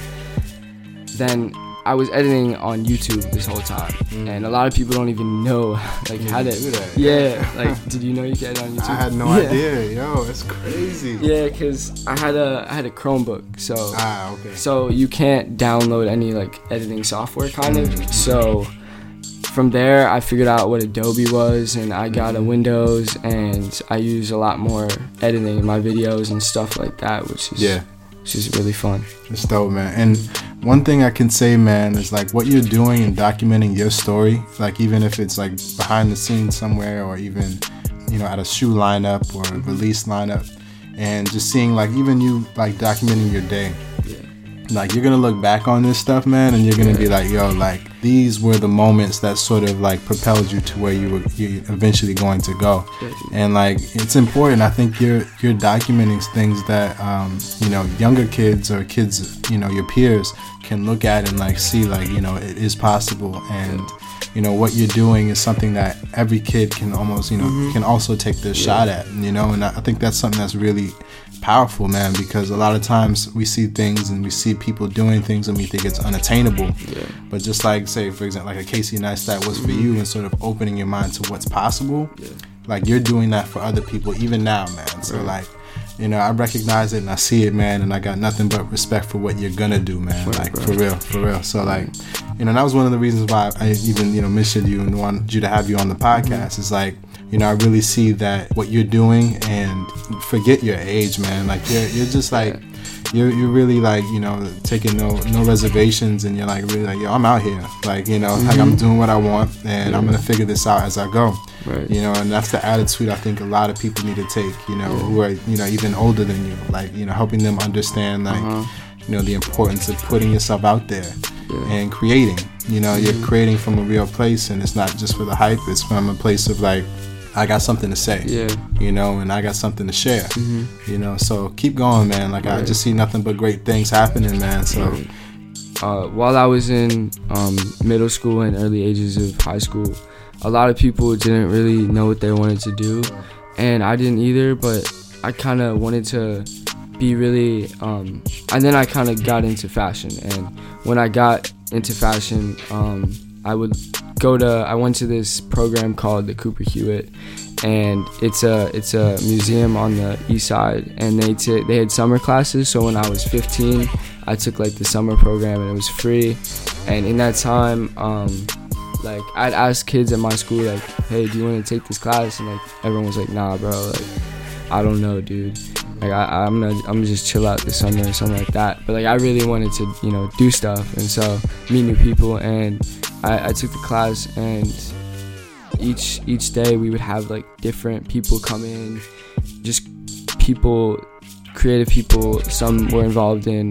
then I was editing on YouTube this whole time, and a lot of people don't even know like how to do that. Like, did you know you could edit on YouTube? I had no idea. Yo, it's crazy. Yeah, because I had a Chromebook, so so you can't download any like editing software kind of. So from there I figured out what Adobe was, and I got a Windows, and I use a lot more editing in my videos and stuff like that, which is which is really fun. It's dope, man. And one thing I can say, man, is like what you're doing and documenting your story, like even if it's like behind the scenes somewhere, or even, you know, at a shoe lineup or a release lineup, and just seeing like even you like documenting your day. Like you're gonna look back on this stuff, man, and you're gonna be like, yo, like these were the moments that sort of like propelled you to where you're eventually going to go. And like it's important. I think you're documenting things that you know, younger kids or kids, you know, your peers can look at and like see, like, you know, it is possible. And you know what you're doing is something that every kid can almost, you know, can also take their shot at, you know. And I think that's something that's really powerful, man, because a lot of times we see things and we see people doing things and we think it's unattainable, but just like say, for example, like a Casey Neistat was for you, and sort of opening your mind to what's possible. Yeah. Like, you're doing that for other people even now, man. So, like, you know, I recognize it and I see it, man, and I got nothing but respect for what you're gonna do, man. Right, like, bro. for real. So, like, you know, that was one of the reasons why I even, you know, mentioned you and wanted you to have you on the podcast. Mm-hmm. It's like, you know, I really see that what you're doing, and forget your age, man. Like, you're just like, you're really like, you know, taking no reservations, and you're like, really like, yo, I'm out here, like, you know, like, I'm doing what I want, and I'm gonna figure this out as I go. Right. You know, and that's the attitude I think a lot of people need to take, you know, who are, you know, even older than you, like, you know, helping them understand, like, you know, the importance of putting yourself out there and creating, you know, you're creating from a real place, and it's not just for the hype, it's from a place of, like, I got something to say, you know, and I got something to share, you know, so keep going, man. Like, I just see nothing but great things happening, man, so. While I was in middle school and early ages of high school, a lot of people didn't really know what they wanted to do, and I didn't either, but I kind of wanted to be really, and then I kind of got into fashion, and when I got into fashion, I went to this program called the Cooper Hewitt, and it's a museum on the east side, and they had summer classes. So when I was 15, I took like the summer program, and it was free. And in that time, like, I'd ask kids at my school, like, hey, do you want to take this class? And like, everyone was like, nah, bro, like, I don't know, dude. Like, I'm gonna just chill out this summer or something like that. But like, I really wanted to, you know, do stuff, and so meet new people, and I took the class, and each day we would have like different people come in, just people, creative people. Some were involved in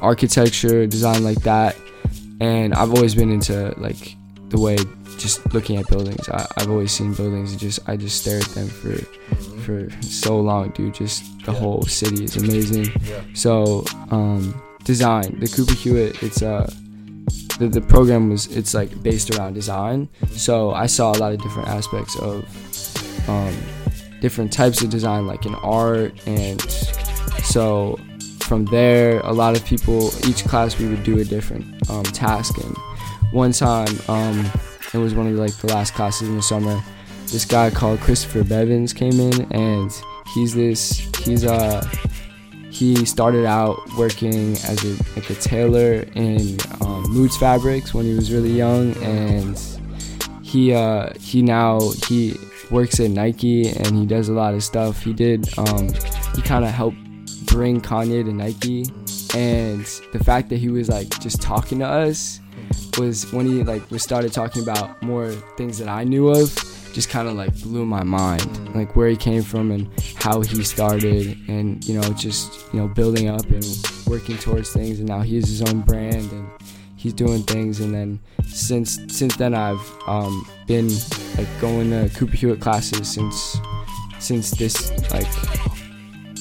architecture, design like that, and I've always been into like the way, just looking at buildings. I've always seen buildings and I just stare at them for so long, dude. Just the whole city is amazing. So design, the Cooper Hewitt, it's the program was, it's like based around design. So I saw a lot of different aspects of different types of design, like in art. And so from there, a lot of people, each class we would do a different task. And one time, it was one of like the last classes in the summer, this guy called Christopher Bevins came in, and he started out working as a tailor in Moods Fabrics when he was really young, and he now works at Nike, and he does a lot of stuff. He kind of helped bring Kanye to Nike, and the fact that he was like just talking to us was when he like we started talking about more things that I knew of, just kind of like blew my mind, like where he came from and how he started, and you know, just, you know, building up and working towards things, and now he has his own brand and he's doing things. And then since then I've been like going to Cooper Hewitt classes since this, like,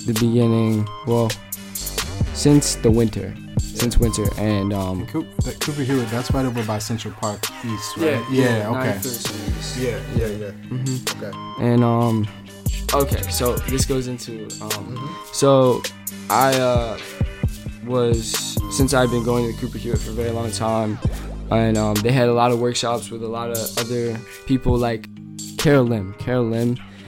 the beginning, well, since the winter. Since winter. And Cooper Hewitt, that's right over by Central Park East, right? Yeah, okay. Yeah. Mm-hmm. Okay. And okay, so this goes into so I was, since I've been going to Cooper Hewitt for a very long time, and they had a lot of workshops with a lot of other people, like Carol Lim.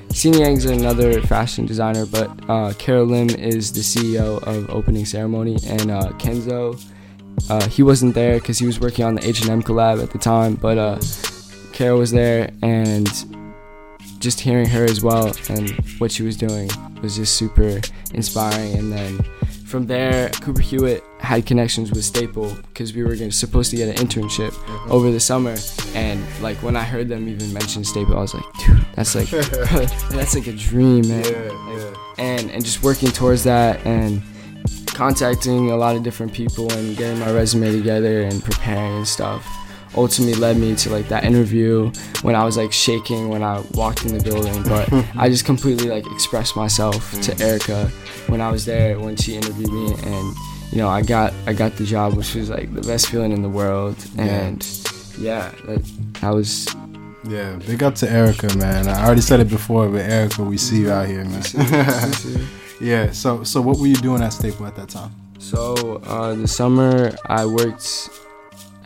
Sini Yang's another fashion designer, but Carol Lim is the CEO of Opening Ceremony, and Kenzo, he wasn't there because he was working on the H&M collab at the time, but Carol was there, and just hearing her as well and what she was doing was just super inspiring. And then from there, Cooper Hewitt had connections with Staple because we were supposed to get an internship over the summer, and like when I heard them even mention Staple, I was like, dude, that's like that's like a dream, man. And just working towards that and contacting a lot of different people and getting my resume together and preparing and stuff ultimately led me to like that interview when I was like shaking when I walked in the building, but I just completely like expressed myself to Erica when I was there, when she interviewed me, and you know, I got the job, which was like the best feeling in the world. And big up to Erica, man. I already said it before, but Erica, we see you out here, man. Yeah, so what were you doing at Staple at that time? So the summer I worked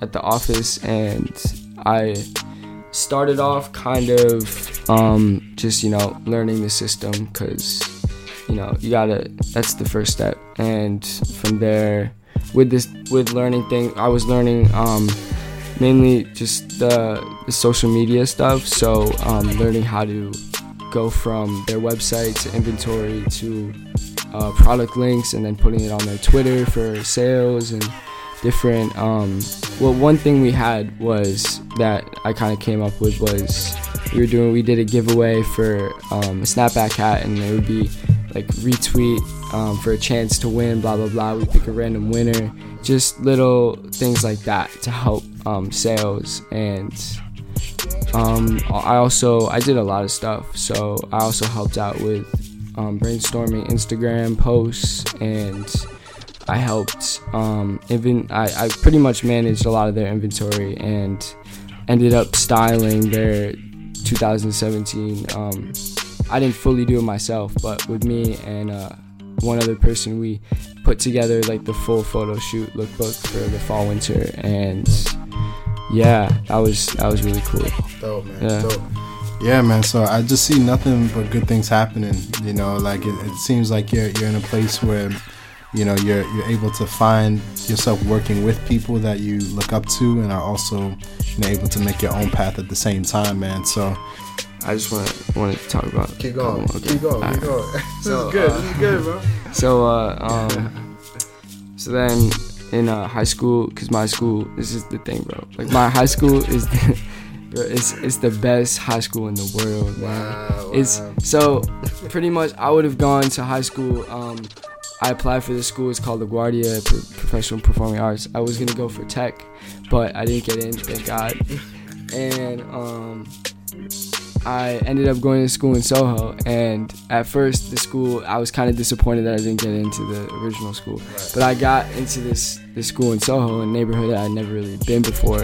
at the office, and I started off kind of just, you know, learning the system, because, you know, you gotta, that's the first step. And from there, with learning thing, I was learning mainly just the social media stuff. So learning how to go from their website to inventory to product links, and then putting it on their Twitter for sales and different. Well, one thing we had was that I kind of came up with was we did a giveaway for a snapback hat, and it would be like retweet for a chance to win, blah blah blah. We pick a random winner, just little things like that to help sales. And I did a lot of stuff, so I also helped out with brainstorming Instagram posts, and I helped I pretty much managed a lot of their inventory, and ended up styling their 2017. I didn't fully do it myself, but with me and one other person, we put together like the full photo shoot lookbook for the fall winter. And yeah, that was really cool. Dope, man. Yeah. Dope. Yeah, man. So I just see nothing but good things happening. You know, like it seems like you're in a place where, you know, you're able to find yourself working with people that you look up to, and are also, you know, able to make your own path at the same time, man. So I just wanted to talk about. Keep going. Okay. Keep going. All keep right. going. So, this is good. This is good, bro. So so then in high school, because my school, this is the thing, bro. Like my high school is. It's the best high school in the world, man. Wow. It's so pretty much I would have gone to high school. I applied for this school. It's called LaGuardia Professional Performing Arts. I was gonna go for tech, but I didn't get in, thank God. And I ended up going to school in Soho. And at first, the school, I was kind of disappointed that I didn't get into the original school. Right. But I got into this school in Soho, a neighborhood that I'd never really been before.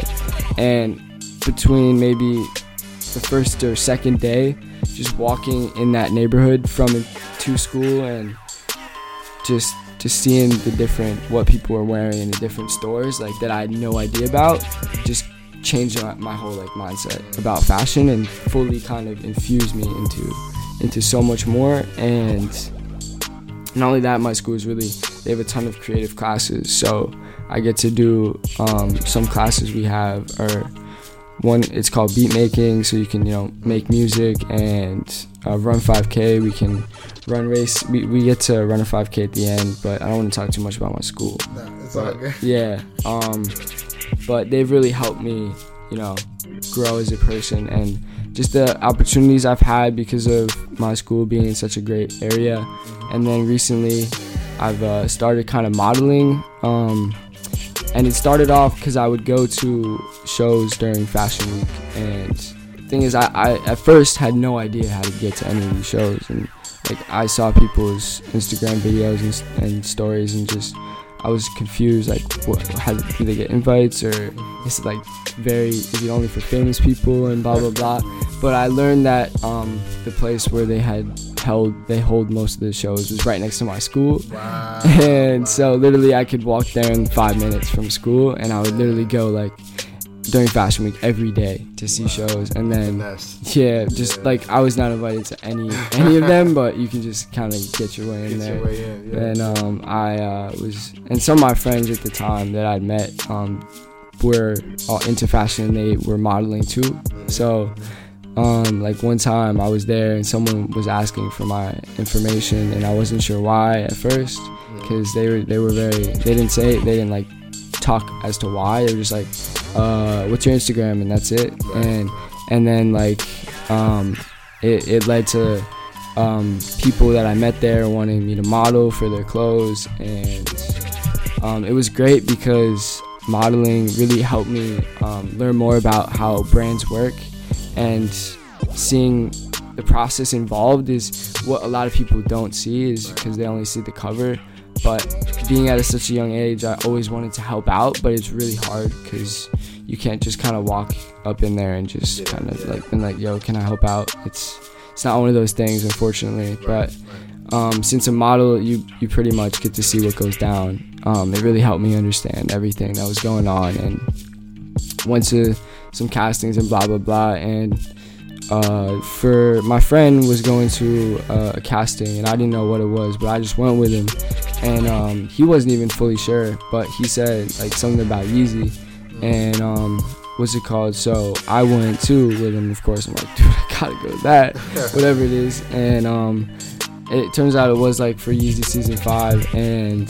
And between maybe the first or second day, just walking in that neighborhood from to school, and just seeing the different what people are wearing in the different stores, like that I had no idea about, just changed my whole like mindset about fashion, and fully kind of infused me into so much more. And not only that, my school is really, they have a ton of creative classes, so I get to do some classes we have are. One, it's called beat making, so you can, you know, make music, and run 5K. We can run race. We get to run a 5K at the end, but I don't want to talk too much about my school. Nah, it's all good. Yeah, but they've really helped me, you know, grow as a person, and just the opportunities I've had because of my school being in such a great area. And then recently, I've started kind of modeling. And it started off because I would go to shows during Fashion Week. And the thing is, I at first had no idea how to get to any of these shows. And like I saw people's Instagram videos and stories, and just I was confused. Like, do they get invites, or is it like is it only for famous people and blah blah blah? But I learned that the place where they hold most of the shows was right next to my school. Wow. And so literally I could walk there in 5 minutes from school, and I would literally go like during Fashion Week every day to see shows. And then like I was not invited to any of them, but you can just kind of get your way in there. And and some of my friends at the time that I'd met were all into fashion, and they were modeling too. So like one time I was there, and someone was asking for my information, and I wasn't sure why at first, because they didn't talk as to why. They were just like, what's your Instagram, and that's it. And then like it led to people that I met there wanting me to model for their clothes. And it was great because modeling really helped me learn more about how brands work. And seeing the process involved is what a lot of people don't see, is because they only see the cover. But being at such a young age, I always wanted to help out, but it's really hard because you can't just kind of walk up in there and just kind of like been like, yo, can I help out? It's not one of those things, unfortunately. But since a model, you pretty much get to see what goes down. It really helped me understand everything that was going on, and went to some castings and blah blah blah, and for my friend was going to a casting, and I didn't know what it was, but I just went with him, and he wasn't even fully sure, but he said like something about Yeezy and what's it called, so I went too with him. Of course I'm like, dude, I gotta go to that, whatever it is, and it turns out it was like for Yeezy season 5, and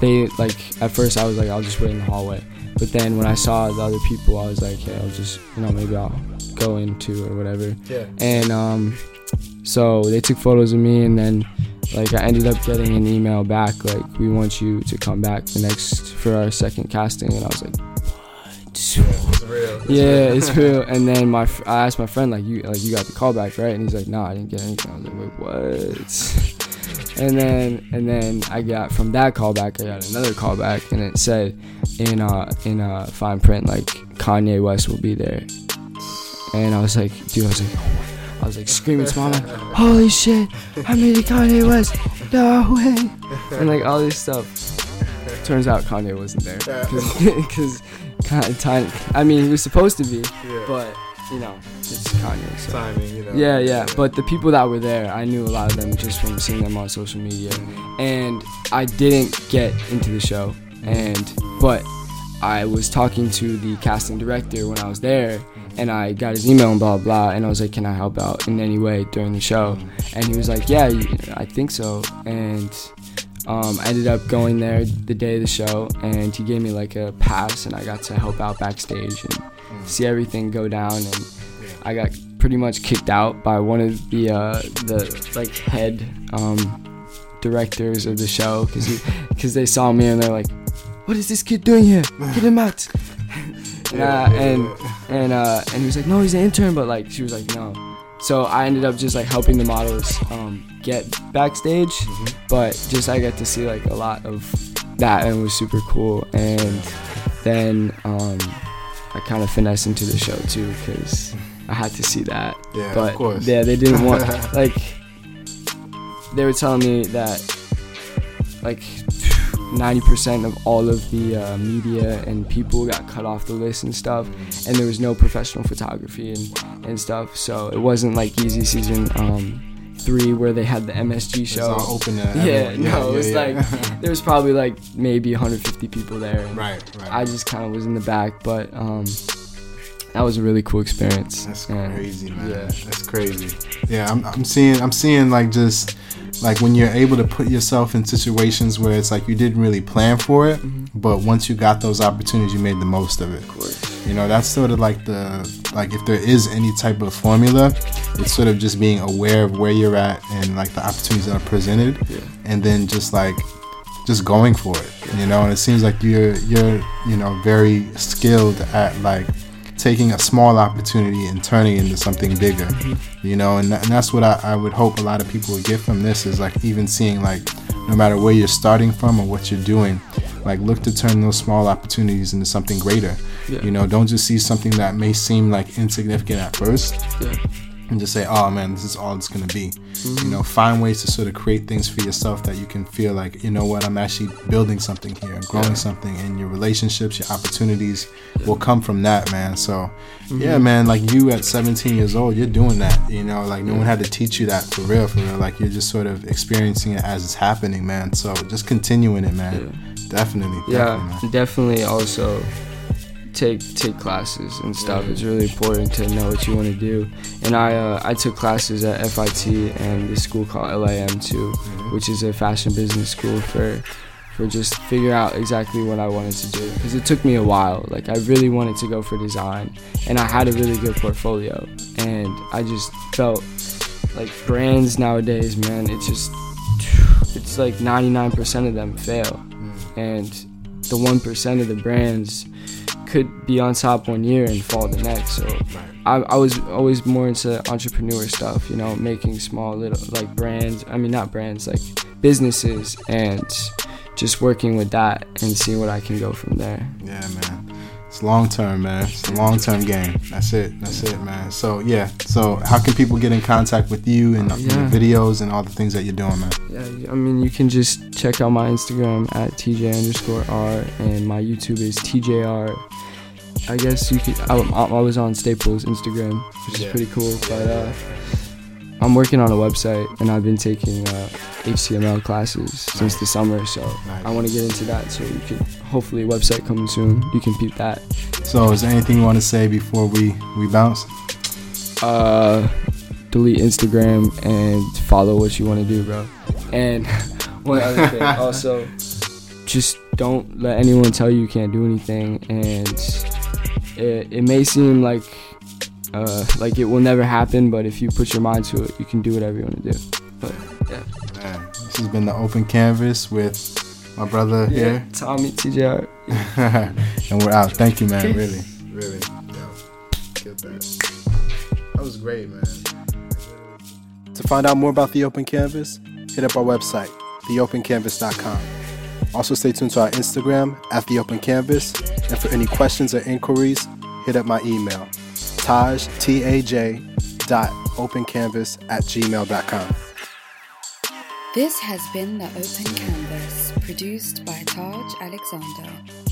they like, at first I was like, I'll just wait in the hallway, but then when I saw the other people I was like, hey, I'll just, you know, maybe I'll go into or whatever. Yeah. And so they took photos of me, and then like I ended up getting an email back like, we want you to come back for our second casting, and I was like, It's real. It's real. And then I asked my friend, you got the call back, right? And he's like, nah, I didn't get anything. I was like, wait, what? And then I got, from that call back, I got another call back, and it said in fine print, like, Kanye West will be there. And I was like, dude, I was like screaming to mama, holy shit, I made it, Kanye West, no way, and like all this stuff. Turns out Kanye wasn't there, because I mean, he was supposed to be, but, you know, it's Kanye. So. Timing, you know. Yeah, but the people that were there, I knew a lot of them just from seeing them on social media, and I didn't get into the show, but I was talking to the casting director when I was there, and I got his email and blah, blah, and I was like, can I help out in any way during the show? And he was like, yeah, I think so, and... I ended up going there the day of the show, and he gave me like a pass, and I got to help out backstage and see everything go down, and I got pretty much kicked out by one of the like head directors of the show, because they saw me and they're like, what is this kid doing here? Get him out. And he was like, no, he's an intern, but like she was like, no. So I ended up just like helping the models get backstage, but just I got to see like a lot of that, and it was super cool. And then I kind of finessed into the show too, because I had to see that. Yeah, but, of course. Yeah, they didn't want like, they were telling me that like 90% of all of the media and people got cut off the list and stuff, and there was no professional photography and stuff, so it wasn't like Yeezy season 3 where they had the MSG show. It's not open to everyone. Like there was probably like maybe 150 people there, and right. I just kind of was in the back, but that was a really cool experience. That's crazy, man. Yeah, I'm seeing like just like when you're able to put yourself in situations where it's like you didn't really plan for it, but once you got those opportunities, you made the most of it. Of course. You know, that's sort of like if there is any type of formula, it's sort of just being aware of where you're at and like the opportunities that are presented, and then just going for it. You know, and it seems like you're you know, very skilled at like taking a small opportunity and turning it into something bigger, you know, and that's what I would hope a lot of people would get from this, is like even seeing like no matter where you're starting from or what you're doing, like look to turn those small opportunities into something greater. You know, don't just see something that may seem like insignificant at first and just say, oh man, this is all it's gonna be. You know, find ways to sort of create things for yourself that you can feel like, you know what, I'm actually building something here, growing something, and your relationships, your opportunities will come from that, man. So yeah, man, like you at 17 years old, you're doing that, you know, like no one had to teach you that, for real, like you're just sort of experiencing it as it's happening, man. So just continuing it, man. Definitely also take classes and stuff. It's really important to know what you want to do, and I took classes at FIT and this school called LAM too, which is a fashion business school, for just figure out exactly what I wanted to do, because it took me a while. Like I really wanted to go for design, and I had a really good portfolio, and I just felt like brands nowadays, man, it's like 99% of them fail, and the 1% of the brands could be on top one year and fall the next. So I was always more into entrepreneur stuff, you know, making small little like businesses, and just working with that and seeing what I can go from there. Yeah, man. It's long term, man. It's a long term game. That's it, man. So yeah. So how can people get in contact with you and your videos and all the things that you're doing, man? Yeah, I mean, you can just check out my Instagram at TJ_R, and my YouTube is TJR I guess you could. I was on Staple's Instagram, which is pretty cool. But I'm working on a website, and I've been taking HTML classes since the summer, so I want to get into that. So you can hopefully website coming soon. You can peep that. So is there anything you want to say before we bounce? Delete Instagram and follow what you want to do, bro. And one other thing, also, just don't let anyone tell you can't do anything. And it may seem like it will never happen, but if you put your mind to it, you can do whatever you want to do. But man, this has been The Open Canvas with my brother here, Tommy TJR, and we're out. Thank you, man. Peace. Really, yo, get that was great, man. To find out more about The Open Canvas, hit up our website, theopencanvas.com. Also, stay tuned to our Instagram, @theopencanvas. And for any questions or inquiries, hit up my email, taj.opencanvas@gmail.com. This has been The Open Canvas, produced by Taj Alexander.